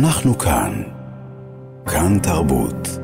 אנחנו כאן, כאן תרבות.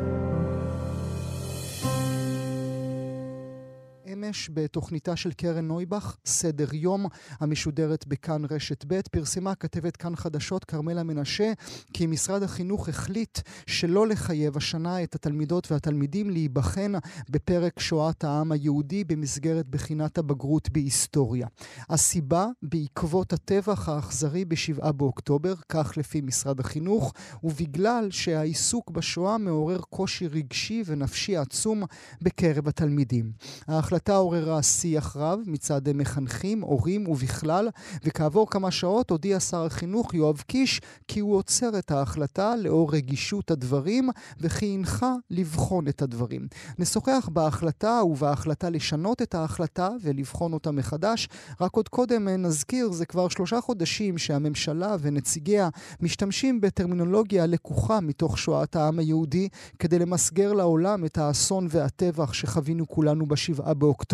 אמש בתוכניתה של קרן נויבך, סדר יום, המשודרת בכאן רשת ב', פרסמה כתבת כאן חדשות כרמלה מנשה כי משרד החינוך החליט שלא לחייב השנה את התלמידות והתלמידים להיבחן בפרק שואת העם היהודי במסגרת בחינת הבגרות בהיסטוריה. הסיבה, בעקבות הטבח האכזרי ב7 באוקטובר, כך לפי משרד החינוך, ובגלל שהעיסוק בשואה מעורר קושי רגשי ונפשי עצום בקרב התלמידים. ההחלטה עוררה שיח רב מצד מחנכים, הורים ובכלל, וכעבור כמה שעות הודיע שר החינוך יואב קיש כי הוא עוצר את ההחלטה לאור רגישות הדברים וכי הנחה לבחון את הדברים. נשוחח בהחלטה ובהחלטה לשנות את ההחלטה ולבחון אותה מחדש. רק עוד קודם נזכיר, זה כבר 3 חודשים שהממשלה ונציגיה משתמשים בטרמינולוגיה לקוחה מתוך שואת העם היהודי כדי למסגר לעולם את האסון והטבח שחווינו כולנו ב7 באוקטובר.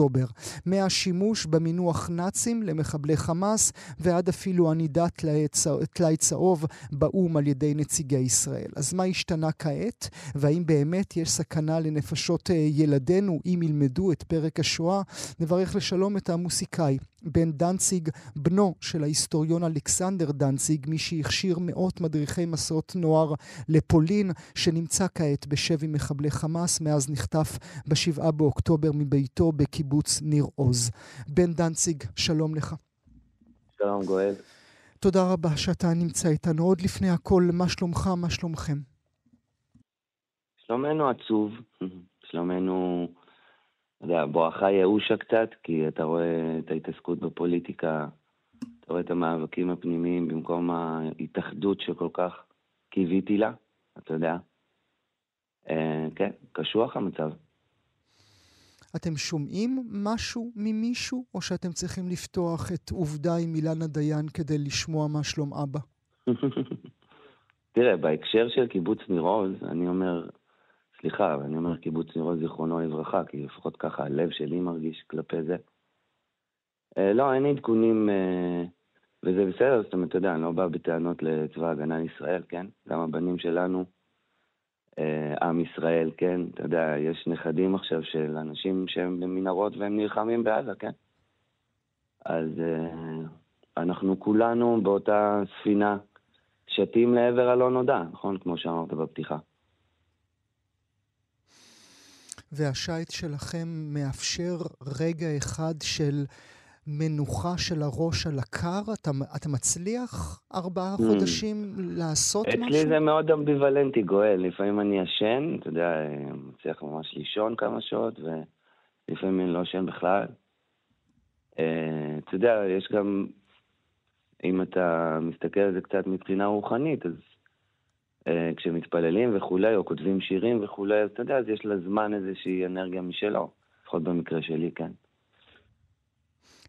מהשימוש במינוח נאצים למחבלי חמאס ועד אפילו ענידת טלאי צהוב באום על ידי נציגי ישראל. אז מה השתנה כעת? והאם באמת יש סכנה לנפשות ילדינו אם ילמדו את פרק השואה? נברך לשלום את המוסיקאי בן דנציג, בנו של ההיסטוריון אלכסנדר דנציג, מי שהכשיר מאות מדריכי מסעות נוער לפולין, שנמצא כעת בשבי מחבלי חמאס, מאז נחטף ב7 באוקטובר מביתו בקיבוץ ניר עוז. בן דנציג, שלום לך. שלום גואל. תודה רבה שאתה נמצא איתנו. עוד לפני הכל, מה שלומך, מה שלומכם? שלומנו עצוב, שלומנו... בואכה יאושה קצת, כי אתה רואה את ההתעסקות בפוליטיקה, אתה רואה את המאבקים הפנימיים במקום ההתאחדות שכל כך קיוויתי לה, אתה יודע. כן, קשוח המצב. אתם שומעים משהו ממישהו, או שאתם צריכים לפתוח את עובדה עם אילנה דיין כדי לשמוע מה שלום אבא? תראה, בהקשר של קיבוץ ניר עוז, אני אומר קיבוץ ניר עוז זיכרונו לברכה, כי לפחות ככה הלב שלי מרגיש כלפי זה. לא, אין עדכונים, וזה בסדר, זאת אומרת, אתה יודע, אני לא בא בטענות לצבא הגנה לישראל, כן? גם הבנים שלנו, עם ישראל, כן? אתה יודע, יש נכדים עכשיו של אנשים שהם במנהרות והם נלחמים בעזה, כן? אז אנחנו כולנו באותה ספינה שתים לעבר הלא נודע, נכון? כמו שאמרת בפתיחה. והשייט שלכם מאפשר רגע אחד של מנוחה של הראש על הקר? אתה מצליח 4 חודשים לעשות משהו? אצלי זה מאוד אמביוולנטי, גואל. לפעמים אני ישן, אתה יודע, מצליח ממש לישון כמה שעות, ולפעמים אני לא ישן בכלל. אתה יודע, יש גם, אם אתה מסתכל על זה קצת מבחינה רוחנית, אז כשמתפללים וכולי, או כותבים שירים וכולי, אז אתה יודע, אז יש לה זמן איזושהי אנרגיה משלו, לפחות במקרה שלי, כן.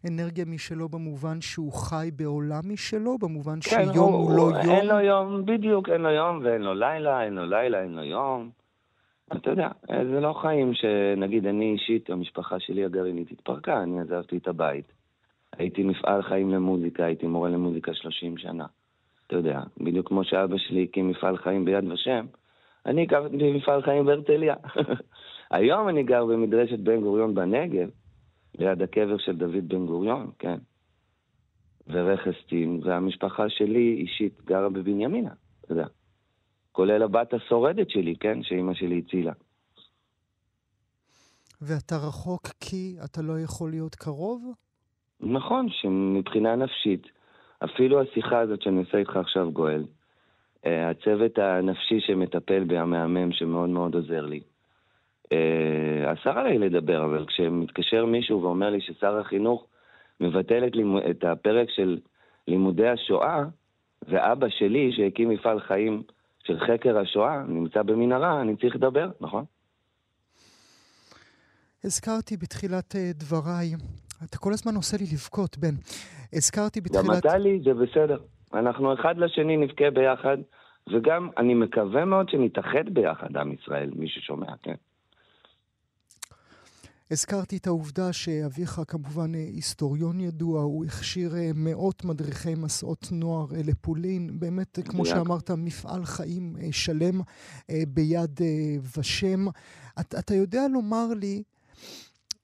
אנרגיה משלו במובן שהוא חי בעולם משלו, במובן שיום הוא לא יום? אין לו יום, בדיוק, אין לו יום, ואין לו לילה, אין לו יום. אתה יודע, זה לא חיים שנגיד אני אישית, המשפחה שלי הגרעינית התפרקה, אני עזבתי את הבית. הייתי מפעל חיים למוזיקה, הייתי מורה למוזיקה 30 שנה. אתה יודע, בדיוק כמו שאבא שלי הקים מפעל חיים ביד ושם, אני הקמתי מפעל חיים בהרצליה. היום אני גר במדרשת בן גוריון בנגב, ליד הקבר של דוד בן גוריון, כן. ורכסטים, והמשפחה שלי אישית גרה בבנימינה, אתה יודע. כולל הבת השורדת שלי, כן, שאמא שלי הצילה. ואתה רחוק כי אתה לא יכול להיות קרוב? נכון, שמבחינה נפשית, אפילו השיחה הזאת שאני עושה איתך עכשיו, גואל, הצוות הנפשי שמטפל בי, המאמן שמאוד מאוד עוזר לי, אסר עליי לדבר, אבל כשמתקשר מישהו ואומר לי ששר החינוך מבטל את הפרק של לימודי השואה, ואבא שלי שהקים מפעל חיים של חקר השואה, נמצא במנהרה, אני צריך לדבר, נכון? הזכרתי בתחילת דבריי, אתה כל הזמן עושה לי לבכות, בן. הזכרתי בתחילת... גם אתה לי, זה בסדר. אנחנו אחד לשני נבכה ביחד, וגם אני מקווה מאוד שנתאחד ביחד עם ישראל, מי ששומע, כן. הזכרתי את העובדה שאביך כמובן היסטוריון ידוע, הוא הכשיר מאות מדריכי מסעות נוער לפולין, באמת כמו שאמרת מפעל חיים שלם ביד ושם. אתה יודע לומר לי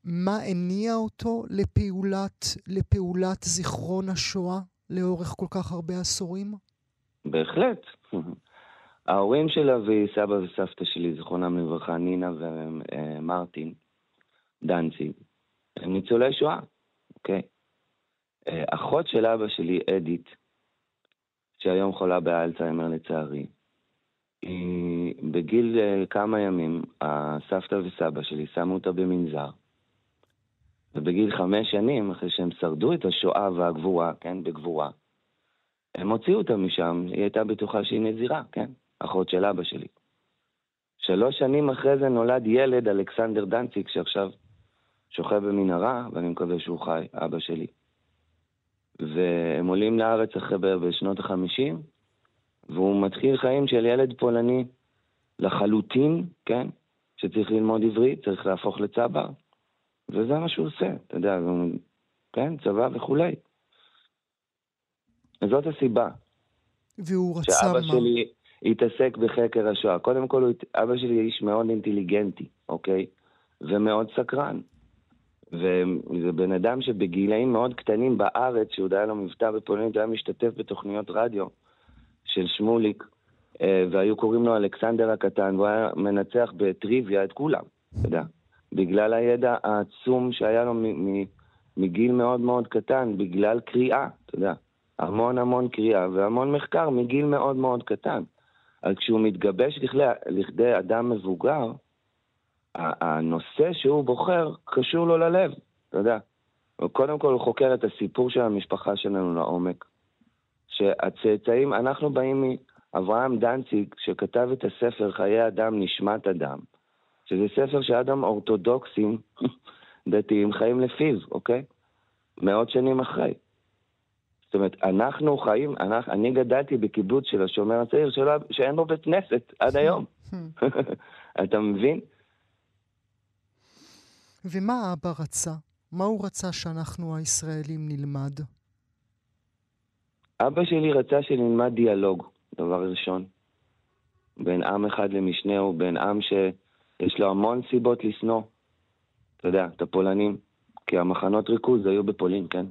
מה הניע אותו לפעולת זיכרון השואה לאורך כל כך הרבה עשורים? בהחלט. ההורים שלה וסבא וסבתא שלי, זכרונם לברכה, נינה ומרטין דנציג, הם ניצולי שואה, אוקיי? אחות של אבא שלי, אדית, שהיום חולה באלצהיימר לצערי, בגיל כמה ימים, הסבתא וסבא שלי שמו אותה במנזר, ובגיל 5 שנים, אחרי שהם שרדו את השואה והגבורה, כן, בגבורה, הם הוציאו אותה משם, היא הייתה בטוחה שהיא נזירה, כן? אחות של אבא שלי. 3 שנים אחרי זה נולד ילד, אלכסנדר דנציג, שעכשיו שוכב במנהרה, ואני מקווה שהוא חי, אבא שלי. והם עולים לארץ אחרי בשנות ה-50, והוא מתחיל חיים של ילד פולני לחלוטין, כן? שצריך ללמוד עברית, צריך להפוך לצבא, וזה מה שהוא עושה, אתה יודע, כן? צבא וכולי. זאת הסיבה. והוא רצה מה? שאבא שלי התעסק בחקר השואה. קודם כל, אבא שלי איש מאוד אינטליגנטי, אוקיי? ומאוד סקרן. וזה בן אדם שבגילאים מאוד קטנים בארץ, שהוא היה לו מבטא בפולנית, היה משתתף בתוכניות רדיו של שמוליק, והיו קוראים לו אלכסנדר הקטן, והוא היה מנצח בטריוויה את כולם, אתה יודע? בגלל הידע העצום שהיה לו מגיל מאוד מאוד קטן, בגלל קריאה, אתה יודע? המון המון קריאה והמון מחקר מגיל מאוד מאוד קטן. אז כשהוא מתגבש לכדי אדם מבוגר, הנושא שהוא בוחר קשור לו ללב, אתה יודע. קודם כל הוא חוקר את הסיפור של המשפחה שלנו לעומק. שהצאצאים, אנחנו באים מאברהם דנציג, שכתב את הספר חיי אדם נשמת אדם, שזה ספר שאדם אורתודוקסים דתיים חיים לפיו, אוקיי? 100 שנים אחרי. זאת אומרת, אנחנו חיים, אני גדלתי בקיבוץ של השומר הצעיר, שאין לו בית כנסת עד היום. אתה מבין? ומה אבא רצה? מה הוא רצה שאנחנו הישראלים נלמד? אבא שלי רצה שנלמד דיאלוג, דבר ראשון. בין עם אחד למשנהו, בין עם שיש לו המון סיבות לשנוא. אתה יודע, את הפולנים, כי המחנות ריכוז היו בפולין, כן?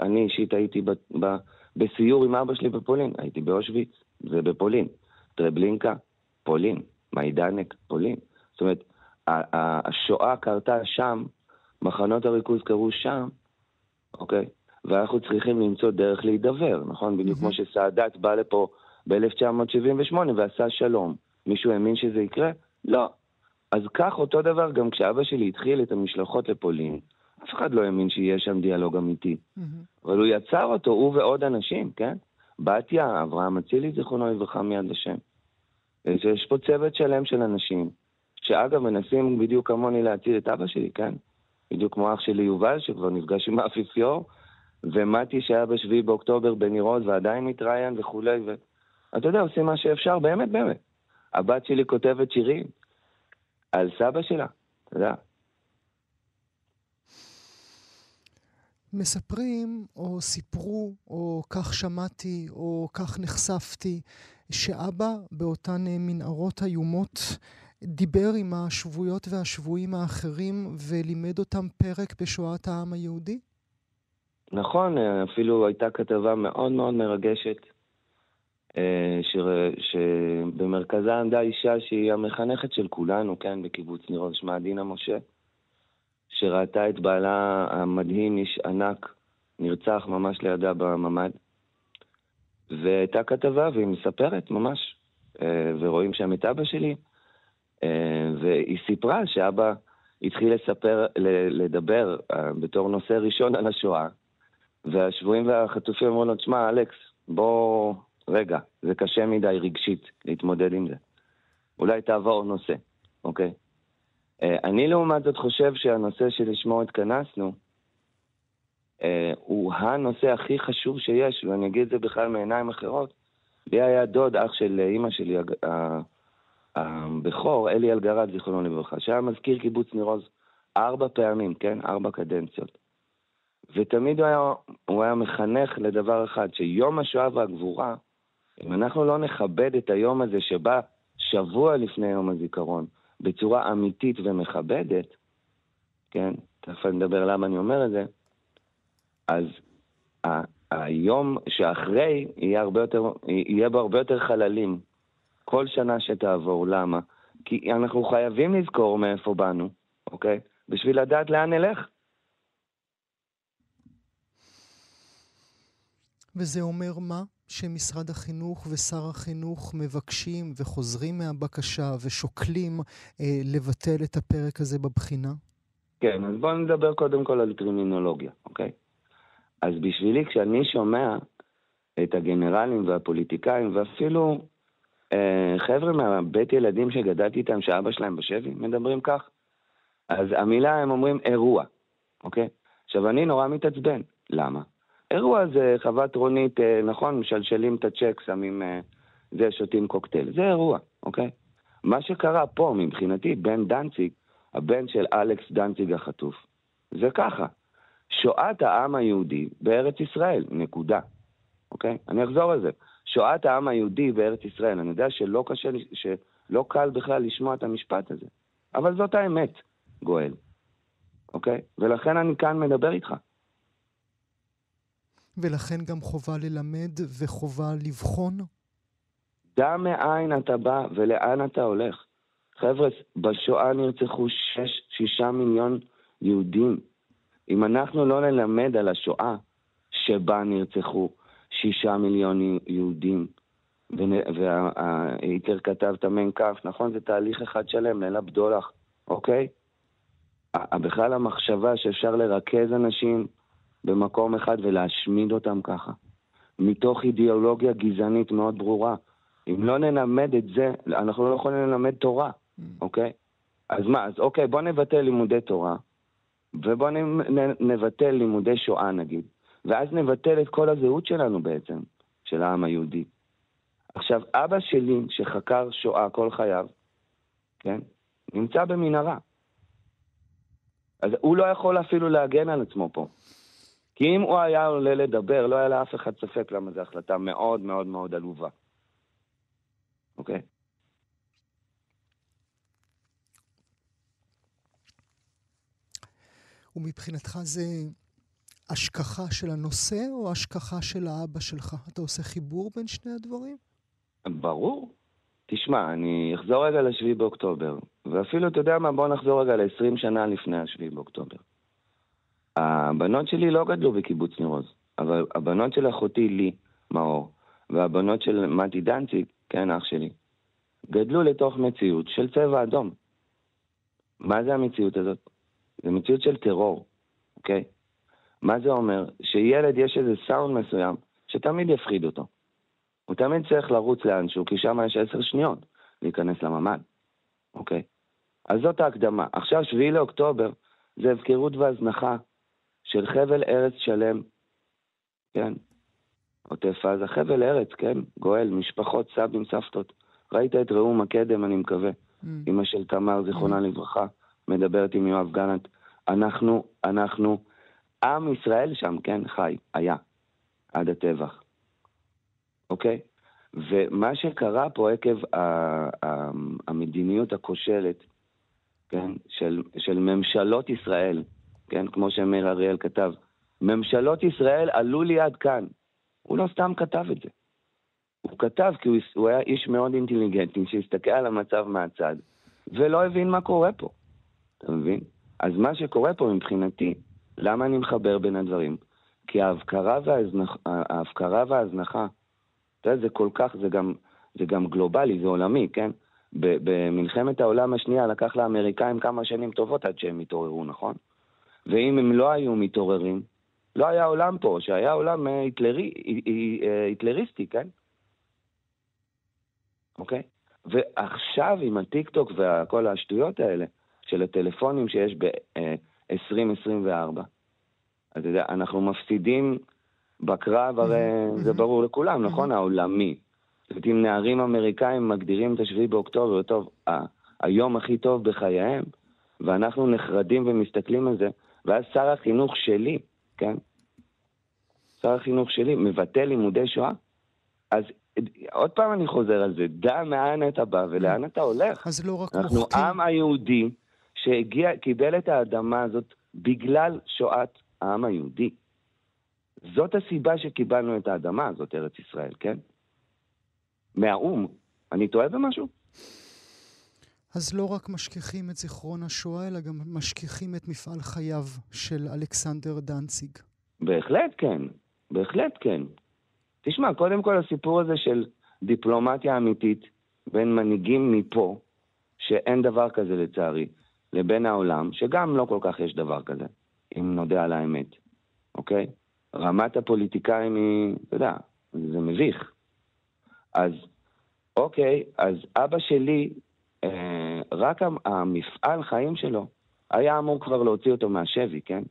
אני אישית הייתי בסיור עם אבא שלי בפולין, הייתי באושוויץ, זה בפולין, טרבלינקה, פולין, מיידנק, פולין. זאת אומרת, השואה קרתה שם, מחנות הריכוז קרו שם, אוקיי? ואנחנו צריכים למצוא דרך להידבר, נכון? בדיוק כמו שסעדת בא לפה ב-1978 ועשה שלום. מישהו האמין שזה יקרה? לא. אז כך אותו דבר גם כשאבא שלי התחיל את המשלחות לפולין. אף אחד לא האמין שיהיה שם דיאלוג אמיתי. אבל הוא יצר אותו, הוא ועוד אנשים, כן? בתיה, אברהם אצילי, זכרונו לברכה מיד השם. יש פה צוות שלם של אנשים, שאגב מנסים בדיוק כמוני להציל את אבא שלי, כן? בדיוק כמו אח שלי יובל, שכבר נפגש עם האפיפיור, ומתי שהיה ב7 באוקטובר בניר עוז, ועדיין מתראיין וכו'. אתה יודע, עושים מה שאפשר, באמת, באמת. הבת שלי כותבת שירים על סבא שלה, אתה יודע. מספרים או סיפרו או כך שמעתי או כך נחשפתי שאבא באותן מנהרות איומות דיבר עם השבויות והשבויים האחרים ולימד אותם פרק בשואת העם היהודי? נכון, אפילו הייתה כתבה מאוד מאוד מרגשת שבמרכזה עמדה אישה שהיא המחנכת של כולנו, כן, בקיבוץ ניר עוז, שמה דינה משה. שראתה את בעלה המדהים, איש ענק, נרצח ממש לידה בממד. והייתה כתבה, והיא מספרת ממש, ורואים שם את אבא שלי, והיא סיפרה שאבא התחיל לספר, לדבר בתור נושא ראשון על השואה, והשבועים והחטופים אמרו לו, תשמע, אלכס, בוא, רגע, זה קשה מדי רגשית להתמודד עם זה. אולי תעבור נושא, אוקיי? אני לעומת זאת חושב שהנושא שלשמו התכנסנו הוא הנושא הכי חשוב שיש, ואני אגיד את זה בכלל מעיניים אחרות. לי היה דוד, אח של אמא שלי, הבכור, אלי אלגרד, זיכרונו לברכה, שהיה מזכיר קיבוץ ניר עוז ארבע פעמים, כן? ארבע קדנציות. ותמיד הוא היה מחנך לדבר אחד, שיום השואה והגבורה, אם אנחנו לא נכבד את היום הזה שבא שבוע לפני יום הזיכרון, בצורה אמיתית ומכבדת, כן? תכף נדבר למה אני אומר את זה, אז היום שאחרי יהיה בו הרבה יותר חללים, כל שנה שתעבור, למה? כי אנחנו חייבים לזכור מאיפה באנו, אוקיי? בשביל לדעת לאן נלך. וזה אומר מה? שמשרד החינוך ושר החינוך מבקשים וחוזרים מהבקשה ושוקלים לבטל את הפרק הזה בבחינה? כן, אז בואו נדבר קודם כל על טרמינולוגיה, אוקיי? אז בשבילי, כשאני שומע את הגנרלים והפוליטיקאים, ואפילו חבר'ה מהבית ילדים שגדלתי איתם, שאבא שלהם בשבי, מדברים כך, אז המילה, הם אומרים אירוע, אוקיי? עכשיו, אני נורא מתעצבן. למה? אירוע זה חוות רונית, נכון, משלשלים את הצ'ק, שמים זה, שותים קוקטייל. זה אירוע, אוקיי? מה שקרה פה, מבחינתי, בן דנציג, הבן של אלכס דנציג החטוף. זה ככה. שואת העם היהודי בארץ ישראל, נקודה. אוקיי? אני אחזור על זה. שואת העם היהודי בארץ ישראל. אני יודע שלא קל בכלל לשמוע את המשפט הזה. אבל זאת האמת, גואל. אוקיי? ולכן אני כאן מדבר איתך. ולכן גם חובה ללמד וחובה לבחון? דע מאין אתה בא ולאן אתה הולך. חבר'ה, בשואה נרצחו 6 מיליון יהודים. אם אנחנו לא נלמד על השואה שבה נרצחו 6 מיליון יהודים, והיטלר כתב את המיין קאמפף, נכון? זה תהליך אחד שלם, ללב דולח, אוקיי? בכלל המחשבה שאפשר לרכז אנשים במקום אחד ולהשמיד אותם ככה, מתוך אידיאולוגיה גזענית מאוד ברורה. אם לא נלמד את זה, אנחנו לא יכולים ללמד תורה, אוקיי? אז מה? אז אוקיי, בוא נבטל לימודי תורה, ובוא נבטל לימודי שואה נגיד, ואז נבטל את כל הזהות שלנו בעצם, של העם היהודי. עכשיו, אבא שלי שחקר שואה כל חייו, כן? נמצא במנהרה. אז הוא לא יכול אפילו להגן על עצמו פה. כי אם הוא היה עולה לדבר, לא היה לאף אחד ספק למה זו החלטה מאוד מאוד מאוד עלובה. אוקיי? ומבחינתך זה השכחה של הנושא או השכחה של האבא שלך? אתה עושה חיבור בין שני הדברים? ברור. תשמע, אני אחזור רגע ל-7 באוקטובר, ואפילו, אתה יודע מה, בוא נחזור רגע ל-20 שנה לפני ה-7 באוקטובר. הבנות שלי לא גדלו בקיבוץ ניר עוז, אבל הבנות של אחותי לי, מאור, והבנות של מתי דנציג, כן, אח שלי, גדלו לתוך מציאות של צבע אדום. מה זה המציאות הזאת? זה מציאות של טרור, אוקיי? מה זה אומר? שילד יש איזה סאונד מסוים שתמיד יפחיד אותו. הוא תמיד צריך לרוץ לאנשהו, כי שם יש 10 שניות להיכנס לממד, אוקיי? אז זאת ההקדמה. עכשיו 7 לאוקטובר, זה הבקירות והזנחה של חבל ארץ שלם, כן? עוטף עזה, חבל ארץ, כן? גואל, משפחות, סבים, סבתות. ראית את ראום הקדם, אני מקווה. אמא של תמר, זיכרונה לברכה. מדברת עם יואב גנת, אנחנו, עם ישראל שם, כן, חי, היה, עד הטבח, אוקיי? ומה שקרה פה עקב המדיניות הכושלת, כן, של ממשלות ישראל, כן, כמו שמיר אריאל כתב, ממשלות ישראל עלו לי עד כאן. הוא לא סתם כתב את זה. הוא כתב כי הוא היה איש מאוד אינטליגנטי, שהסתכל על המצב מהצד, ולא הבין מה קורה פה. אתה מבין? אז מה שקורה פה מבחינתי, למה אני מחבר בין הדברים? כי ההבקרה וההזנחה, אתה יודע, זה כל כך, זה גם גלובלי, זה עולמי, כן? במלחמת העולם השנייה לקח לאמריקאים כמה שנים טובות עד שהם התעוררו, נכון? ואם הם לא היו מתעוררים, לא היה עולם פה, שהיה עולם היטלריסטי, כן? אוקיי? ועכשיו עם הטיק-טוק וכל השטויות האלה, של הטלפונים שיש ב-2024. אז אנחנו מפסידים בקרב, הרי זה ברור לכולם, נכון? העולמי. זאת אומרת, אם נערים אמריקאים מגדירים את השביעי באוקטובר, טוב, היום הכי טוב בחייהם, ואנחנו נחרדים ומסתכלים על זה, ואז שר החינוך שלי, כן? שר החינוך שלי מבטל לימודי שואה, אז עוד פעם אני חוזר על זה, דע מאן אתה בא ולאן אתה הולך. אז לא רק אנחנו מוחקים. עם היהודי שהגיע, קיבל את האדמה הזאת בגלל שואת העם היהודי. זאת הסיבה שקיבלנו את האדמה הזאת, ארץ ישראל, כן? מהאום. אני טועה במשהו? אז לא רק משכיחים את זיכרון השואה, אלא גם משכיחים את מפעל חייו של אלכסנדר דנציג. בהחלט כן, בהחלט כן. תשמע, קודם כל הסיפור הזה של דיפלומטיה אמיתית בין מנהיגים מפה, שאין דבר כזה לצערי, לבין העולם, שגם לא כל כך יש דבר כזה, אם נודע על האמת. אוקיי? רמת הפוליטיקאים היא, אתה יודע, זה מביך. אז, אוקיי, אז אבא שלי, רק המפעל חיים שלו, היה אמור כבר להוציא אותו מהשבי, כן?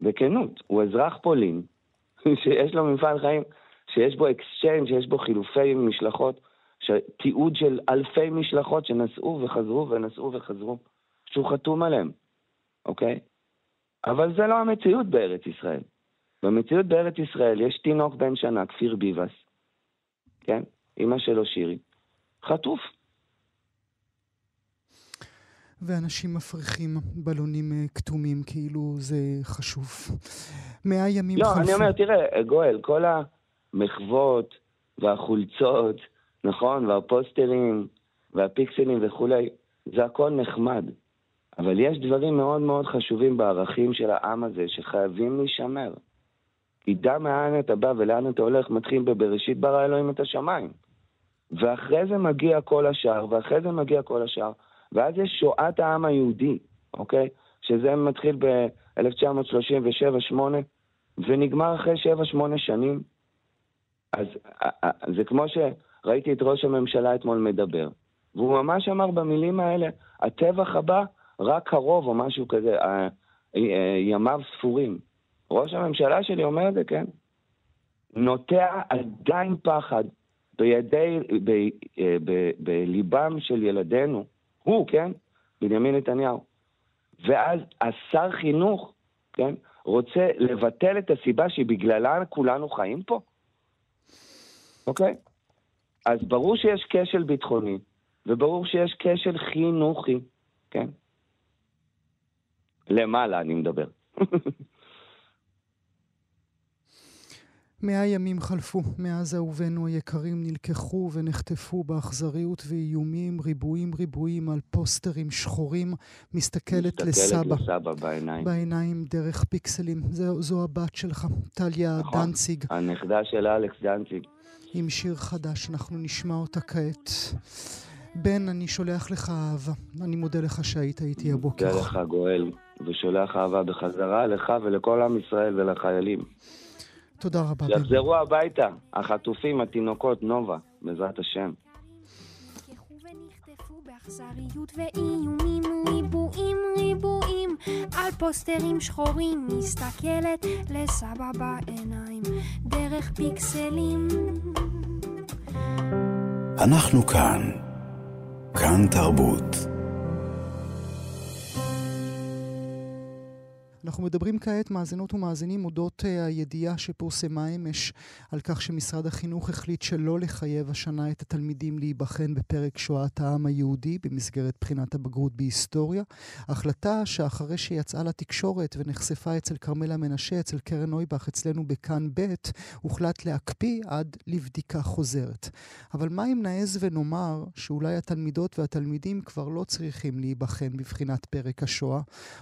בכנות, הוא אזרח פולין, שיש לו מפעל חיים, שיש בו אקסצ'יינג, שיש בו חילופי משלחות, תיעוד של אלפי משלחות שנסעו וחזרו ונסעו וחזרו, שהוא חתום עליהם, אוקיי? אבל זה לא המציאות בארץ ישראל. במציאות בארץ ישראל יש תינוק בן שנה, כפיר ביבס, כן? אמא שלו שירי, חטוף. ואנשים מפריחים בלונים כתומים, כאילו זה חשוף. 100 ימים חלפו. לא, אני אומר, תראה, גואל, כל המחוות והחולצות, נכון, והפוסטרים והפיקסלים וכולי, זה הכל נחמד. אבל יש דברים מאוד מאוד חשובים בערכים של העם הזה, שחייבים להישמר. ידע מאן אתה בא ולאן אתה הולך, מתחיל בבראשית ברא אלוהים את השמיים. ואחרי זה מגיע כל השאר, ואחרי זה מגיע כל השאר, ואז יש שואת העם היהודי, אוקיי? שזה מתחיל ב-1937-8, ונגמר אחרי 7-8 שנים. אז זה כמו שראיתי את ראש הממשלה אתמול מדבר, והוא ממש אמר במילים האלה, הטבח הבא רק קרוב או משהו כזה, ימיו ספורים. ראש הממשלה שלי אומר את זה, כן? נוטע עדיין פחד בליבם של ילדינו, הוא, כן? בנימין נתניהו. ואז השר חינוך, כן? רוצה לבטל את הסיבה שבגללה כולנו חיים פה. אוקיי? אז ברור שיש כשל ביטחוני, וברור שיש כשל חינוכי, כן? למעלה אני מדבר. 100 ימים חלפו, מאז אהובינו היקרים נלקחו ונחטפו באכזריות ואיומים, ריבועים על פוסטרים שחורים, מסתכלת לסבא בעיניים. בעיניים דרך פיקסלים, זו הבת שלך, טליה נכון, דנציג. הנכדה של אלכס דנציג. עם שיר חדש, אנחנו נשמע אותה כעת. בן, אני שולח לך אהבה, אני מודה לך שהיית איתי הבוקר. מודה לך גואל, ושולח אהבה בחזרה לך ולכל עם ישראל ולחיילים. תודה רבה. יחזרו הביתה, החטופים, התינוקות, נובה, בעזרת השם. נלקחו ונחטפו באכזריות ואיומים, ריבועים, על פוסטרים שחורים, מסתכלת לסבא בעיניים, דרך פיקסלים. אנחנו כאן, כאן תרבות. אנחנו מדברים כעת מאזינות ומאזינים אודות הידיעה שפורסמה אמש על כך שמשרד החינוך החליט שלא לחייב השנה את התלמידים להיבחן בפרק שואת העם היהודי במסגרת בחינת הבגרות בהיסטוריה. החלטה שאחרי שיצאה לתקשורת ונחשפה אצל כרמלה מנשה, אצל קרן נויבך, אצלנו בכאן ב', הוחלט להקפיא עד לבדיקה חוזרת. אבל מה אם נעז ונאמר שאולי התלמידות והתלמידים כבר לא צריכים להיבחן בבחינת פרק השואה?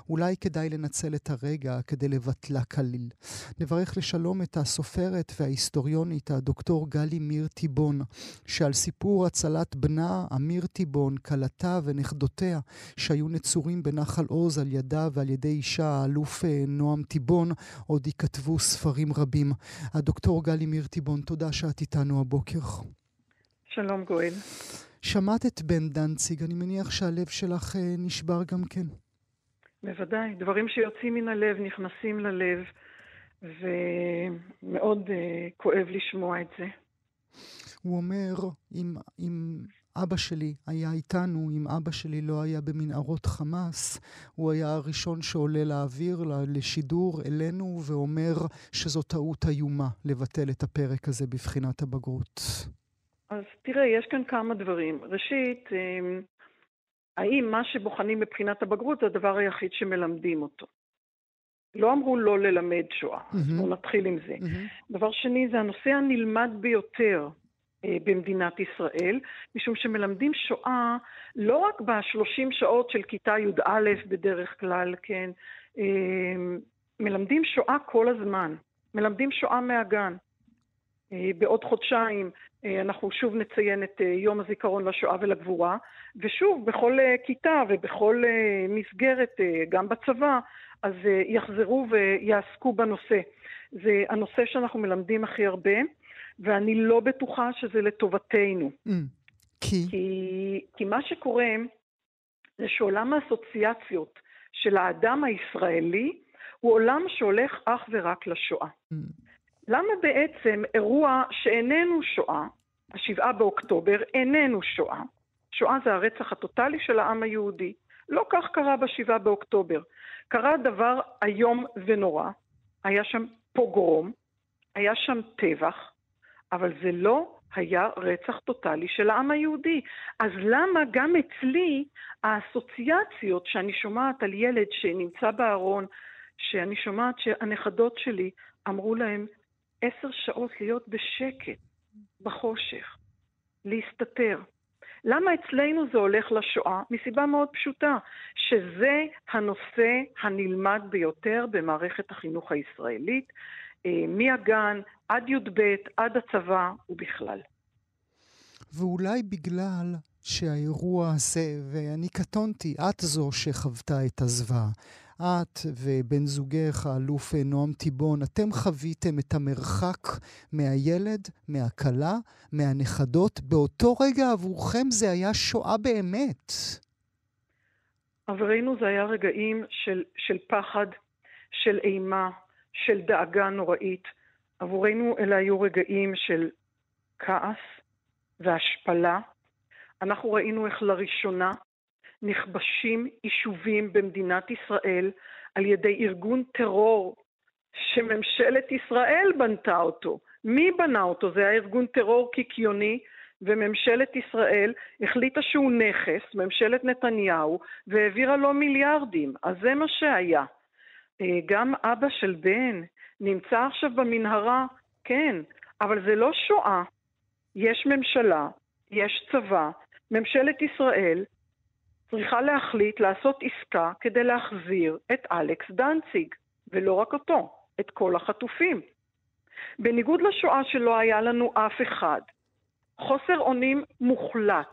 אולי כדאי לנצל את הרגע כדי לבטלה כליל. נברך לשלום את הסופרת וההיסטוריונית, הדוקטור גלי מיר-טיבון, שעל סיפור הצלת בנה, אמיר טיבון, כלתה ונכדותיה, שהיו נצורים בנחל עוז על ידה ועל ידי אישה, האלוף נועם טיבון, עוד יכתבו ספרים רבים. הדוקטור גלי מיר-טיבון, תודה שאת איתנו הבוקר. שלום גואל. שמעת את בן דנציג, אני מניח שהלב שלך נשבר גם כן. בוודאי, דברים שיוצאים מן הלב, נכנסים ללב, ומאוד כואב לשמוע את זה. הוא אומר, אם אבא שלי היה איתנו, אם אבא שלי לא היה במנהרות חמאס, הוא היה הראשון שעולה לאוויר, לשידור אלינו, ואומר שזו טעות איומה לבטל את הפרק הזה בבחינת הבגרות. אז תראה, יש כאן כמה דברים. ראשית, האם מה שבוחנים מבחינת הבגרות זה הדבר היחיד שמלמדים אותו? לא אמרו לא ללמד שואה, אז בואו נתחיל עם זה. דבר שני, זה הנושא הנלמד ביותר במדינת ישראל, משום שמלמדים שואה לא רק ב-30 שעות של כיתה י' בדרך כלל, כן, מלמדים שואה כל הזמן, מלמדים שואה מהגן. בעוד חודשיים אנחנו שוב נציין את יום הזיכרון לשואה ולגבורה, ושוב בכל כיתה ובכל מסגרת, גם בצבא, אז יחזרו ויעסקו בנושא. זה הנושא שאנחנו מלמדים הכי הרבה, ואני לא בטוחה שזה לטובתנו. כי מה שקורה זה שעולם האסוציאציות של האדם הישראלי הוא עולם שהולך אך ורק לשואה. למה בעצם אירוע שאיננו שואה, השבעה באוקטובר, איננו שואה? שואה זה הרצח הטוטלי של העם היהודי. לא כך קרה בשבעה באוקטובר. קרה דבר היום ונורא, היה שם פוגרום, היה שם טבח, אבל זה לא היה רצח טוטלי של העם היהודי. אז למה גם אצלי האסוציאציות שאני שומעת על ילד שנמצא בארון, שאני שומעת שהנכדות שלי אמרו להם 10 שעות להיות בשקט, בחושך, להסתתר. למה אצלנו זה הולך לשואה? מסיבה מאוד פשוטה, שזה הנושא הנלמד ביותר במערכת החינוך הישראלית, מהגן עד י"ב, עד הצבא ובכלל. ואולי בגלל שהאירוע הזה, ואני קטונתי, את זו שחוותה את הזוועה, את ובן זוגך, האלוף נועם טיבון, אתם חוויתם את המרחק מהילד, מהכלה, מהנכדות. באותו רגע עבורכם זה היה שואה באמת. עברנו זה היה רגעים של פחד, של אימה, של דאגה נוראית. עבורנו אלה היו רגעים של כעס והשפלה. אנחנו ראינו איך לראשונה נכבשים יישובים במדינת ישראל על ידי ארגון טרור שממשלת ישראל בנתה אותו. מי בנה אותו? זה היה ארגון טרור קיקיוני, וממשלת ישראל החליטה שהוא נכס, ממשלת נתניהו, והעבירה לו מיליארדים. אז זה מה שהיה. גם אבא של בן נמצא עכשיו במנהרה, כן, אבל זה לא שואה. יש ממשלה, יש צבא, ממשלת ישראל צריכה להחליט לעשות עסקה כדי להחזיר את אלכס דנציג, ולא רק אותו, את כל החטופים. בניגוד לשואה שלא היה לנו אף אחד, חוסר אונים מוחלט,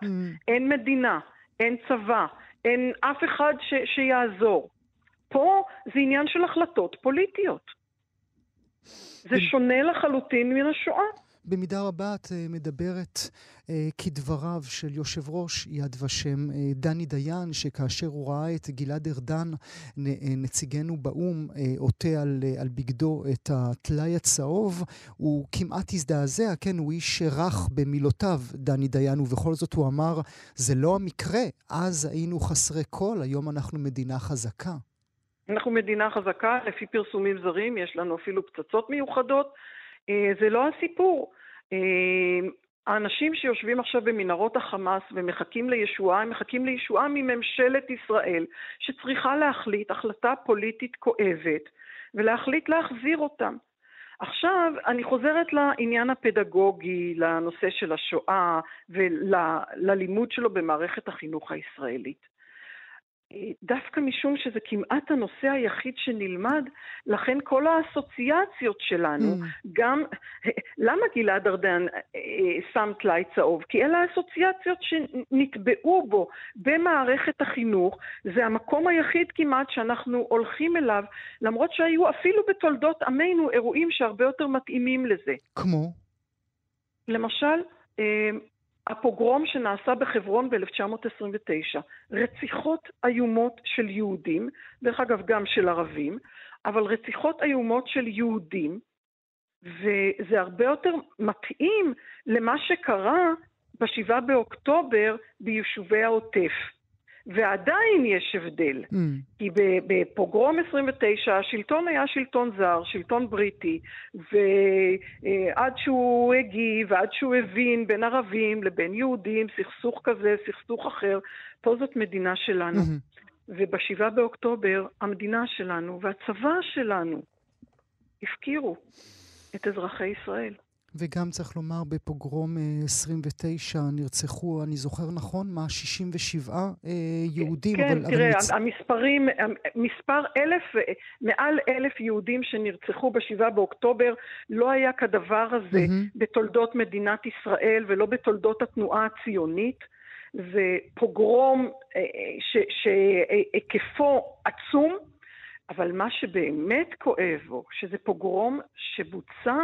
אין מדינה, אין צבא, אין אף אחד שיעזור. פה זה עניין של החלטות פוליטיות. זה שונה לחלוטין מן השואה. במידה רבה את מדברת כדבריו של יושב ראש יד ושם דני דיין, שכאשר הוא ראה את גלעד ארדן, נציגנו באום, עוטה על בגדו את הטלאי הצהוב, הוא כמעט הזדעזע, כן, הוא איש שרח במילותיו, דני דיין, ובכל זאת הוא אמר, זה לא המקרה, אז היינו חסרי כל, היום אנחנו מדינה חזקה. אנחנו מדינה חזקה, לפי פרסומים זרים, יש לנו אפילו פצצות מיוחדות, זה לא הסיפור. האנשים שיושבים עכשיו במנהרות החמאס ומחכים לישועה, הם מחכים לישועה מממשלת ישראל, שצריכה להחליט החלטה פוליטית כואבת, ולהחליט להחזיר אותם. עכשיו, אני חוזרת לעניין הפדגוגי, לנושא של השואה, וללימוד שלו במערכת החינוך הישראלית. דווקא משום שזה כמעט הנושא היחיד שנלמד, לכן כל האסוציאציות שלנו, גם, למה גלעד ארדן שם טלאי צהוב? כי אלה האסוציאציות שנטבעו בו במערכת החינוך, זה המקום היחיד כמעט שאנחנו הולכים אליו, למרות שהיו אפילו בתולדות עמנו אירועים שהרבה יותר מתאימים לזה. כמו? למשל, הפוגרום שנעשה בחברון ב-1929, רציחות איומות של יהודים, דרך אגב גם של ערבים, אבל רציחות איומות של יהודים, וזה הרבה יותר מתאים למה שקרה ב-7 באוקטובר ביישובי העוטף. ועדיין יש הבדל, כי בפוגרום 29 השלטון היה שלטון זר, שלטון בריטי, ועד שהוא הגיע ועד שהוא הבין בין ערבים לבין יהודים, סכסוך כזה, סכסוך אחר, פה זאת מדינה שלנו. וב-7 באוקטובר המדינה שלנו והצבא שלנו הפקירו את אזרחי ישראל. וגם צריך לומר, בפוגרום 29 נרצחו, אני זוכר נכון, מה 67 יהודים. כן, אבל, תראה, אבל המספרים, מספר 1000, מעל 1000 יהודים שנרצחו ב7 באוקטובר, לא היה כדבר הזה בתולדות מדינת ישראל ולא בתולדות התנועה הציונית. זה פוגרום שהיקפו עצום, אבל מה שבאמת כואב הוא שזה פוגרום שבוצע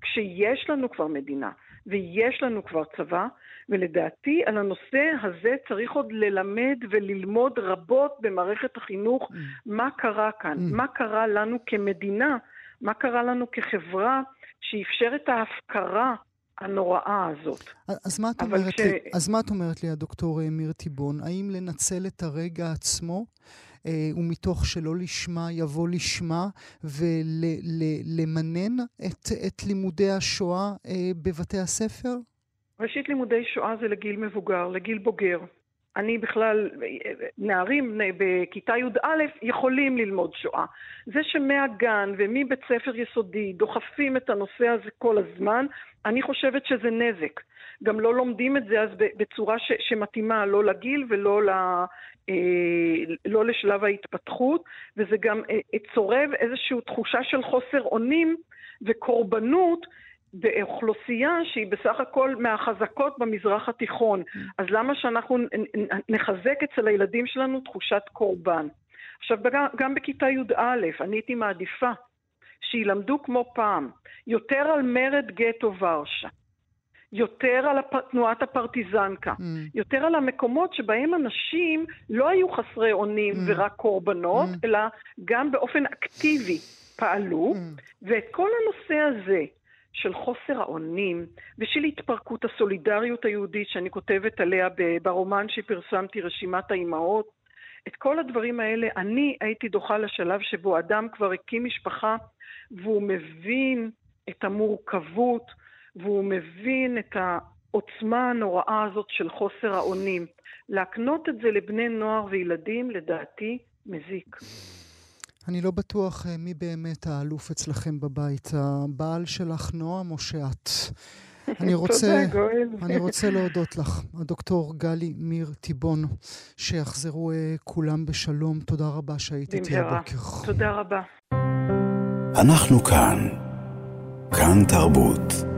כשיש לנו כבר מדינה ויש לנו כבר צבא, ולדעתי על הנושא הזה צריך עוד ללמד וללמוד רבות במערכת החינוך מה קרה כאן, מה קרה לנו כמדינה, מה קרה לנו כחברה שאפשר את ההפקרה הנוראה הזאת. אז מה את אומרת לי, הדוקטור אמיר טיבון, האם לנצל את הרגע עצמו ומתוך שלא לשמה יבוא לשמה, ולמנן את לימודי השואה בבתי הספר? ראשית, לימודי שואה זה לגיל מבוגר, לגיל בוגר. אני בכלל, נערים בכיתה י"א יכולים ללמוד שואה. זה שמהגן ומבית ספר יסודי דוחפים את הנושא הזה כל הזמן, אני חושבת שזה נזק. גם לא לומדים את זה אז בצורה שמתאימה לא לגיל ולא לא לשלב ההתפתחות, וזה גם צורב איזושהי תחושה של חוסר אונים וקורבנות, באוכלוסייה שהיא בסך הכל מהחזקות במזרח התיכון. אז למה שאנחנו נחזק אצל הילדים שלנו תחושת קורבן? עכשיו, גם בכיתה י"א, אני הייתי מעדיפה שילמדו כמו פעם, יותר על מרד גטו ורשה, יותר על תנועת הפרטיזנקה, יותר על המקומות שבהם אנשים לא היו חסרי אונים ורק קורבנות, אלא גם באופן אקטיבי פעלו, ואת כל הנושא הזה, של חוסר העונים ושל התפרקות הסולידריות היהודית שאני כותבת עליה ברומן שפרסמתי, רשימת האימהות, את כל הדברים האלה אני הייתי דוחה לשלב שבו אדם כבר הקים משפחה והוא מבין את המורכבות והוא מבין את העוצמה הנוראה הזאת של חוסר העונים. להקנות את זה לבני נוער וילדים לדעתי מזיק. אני לא בטוח מי באמת האלוף אצלכם בבית, הבעל שלך נועם או שאת. אני רוצה להודות לך, הדוקטור גלי מיר-טיבון, שיחזרו כולם בשלום. תודה רבה שהייתי איתי הבוקר. תודה רבה. אנחנו כאן, כאן תרבות.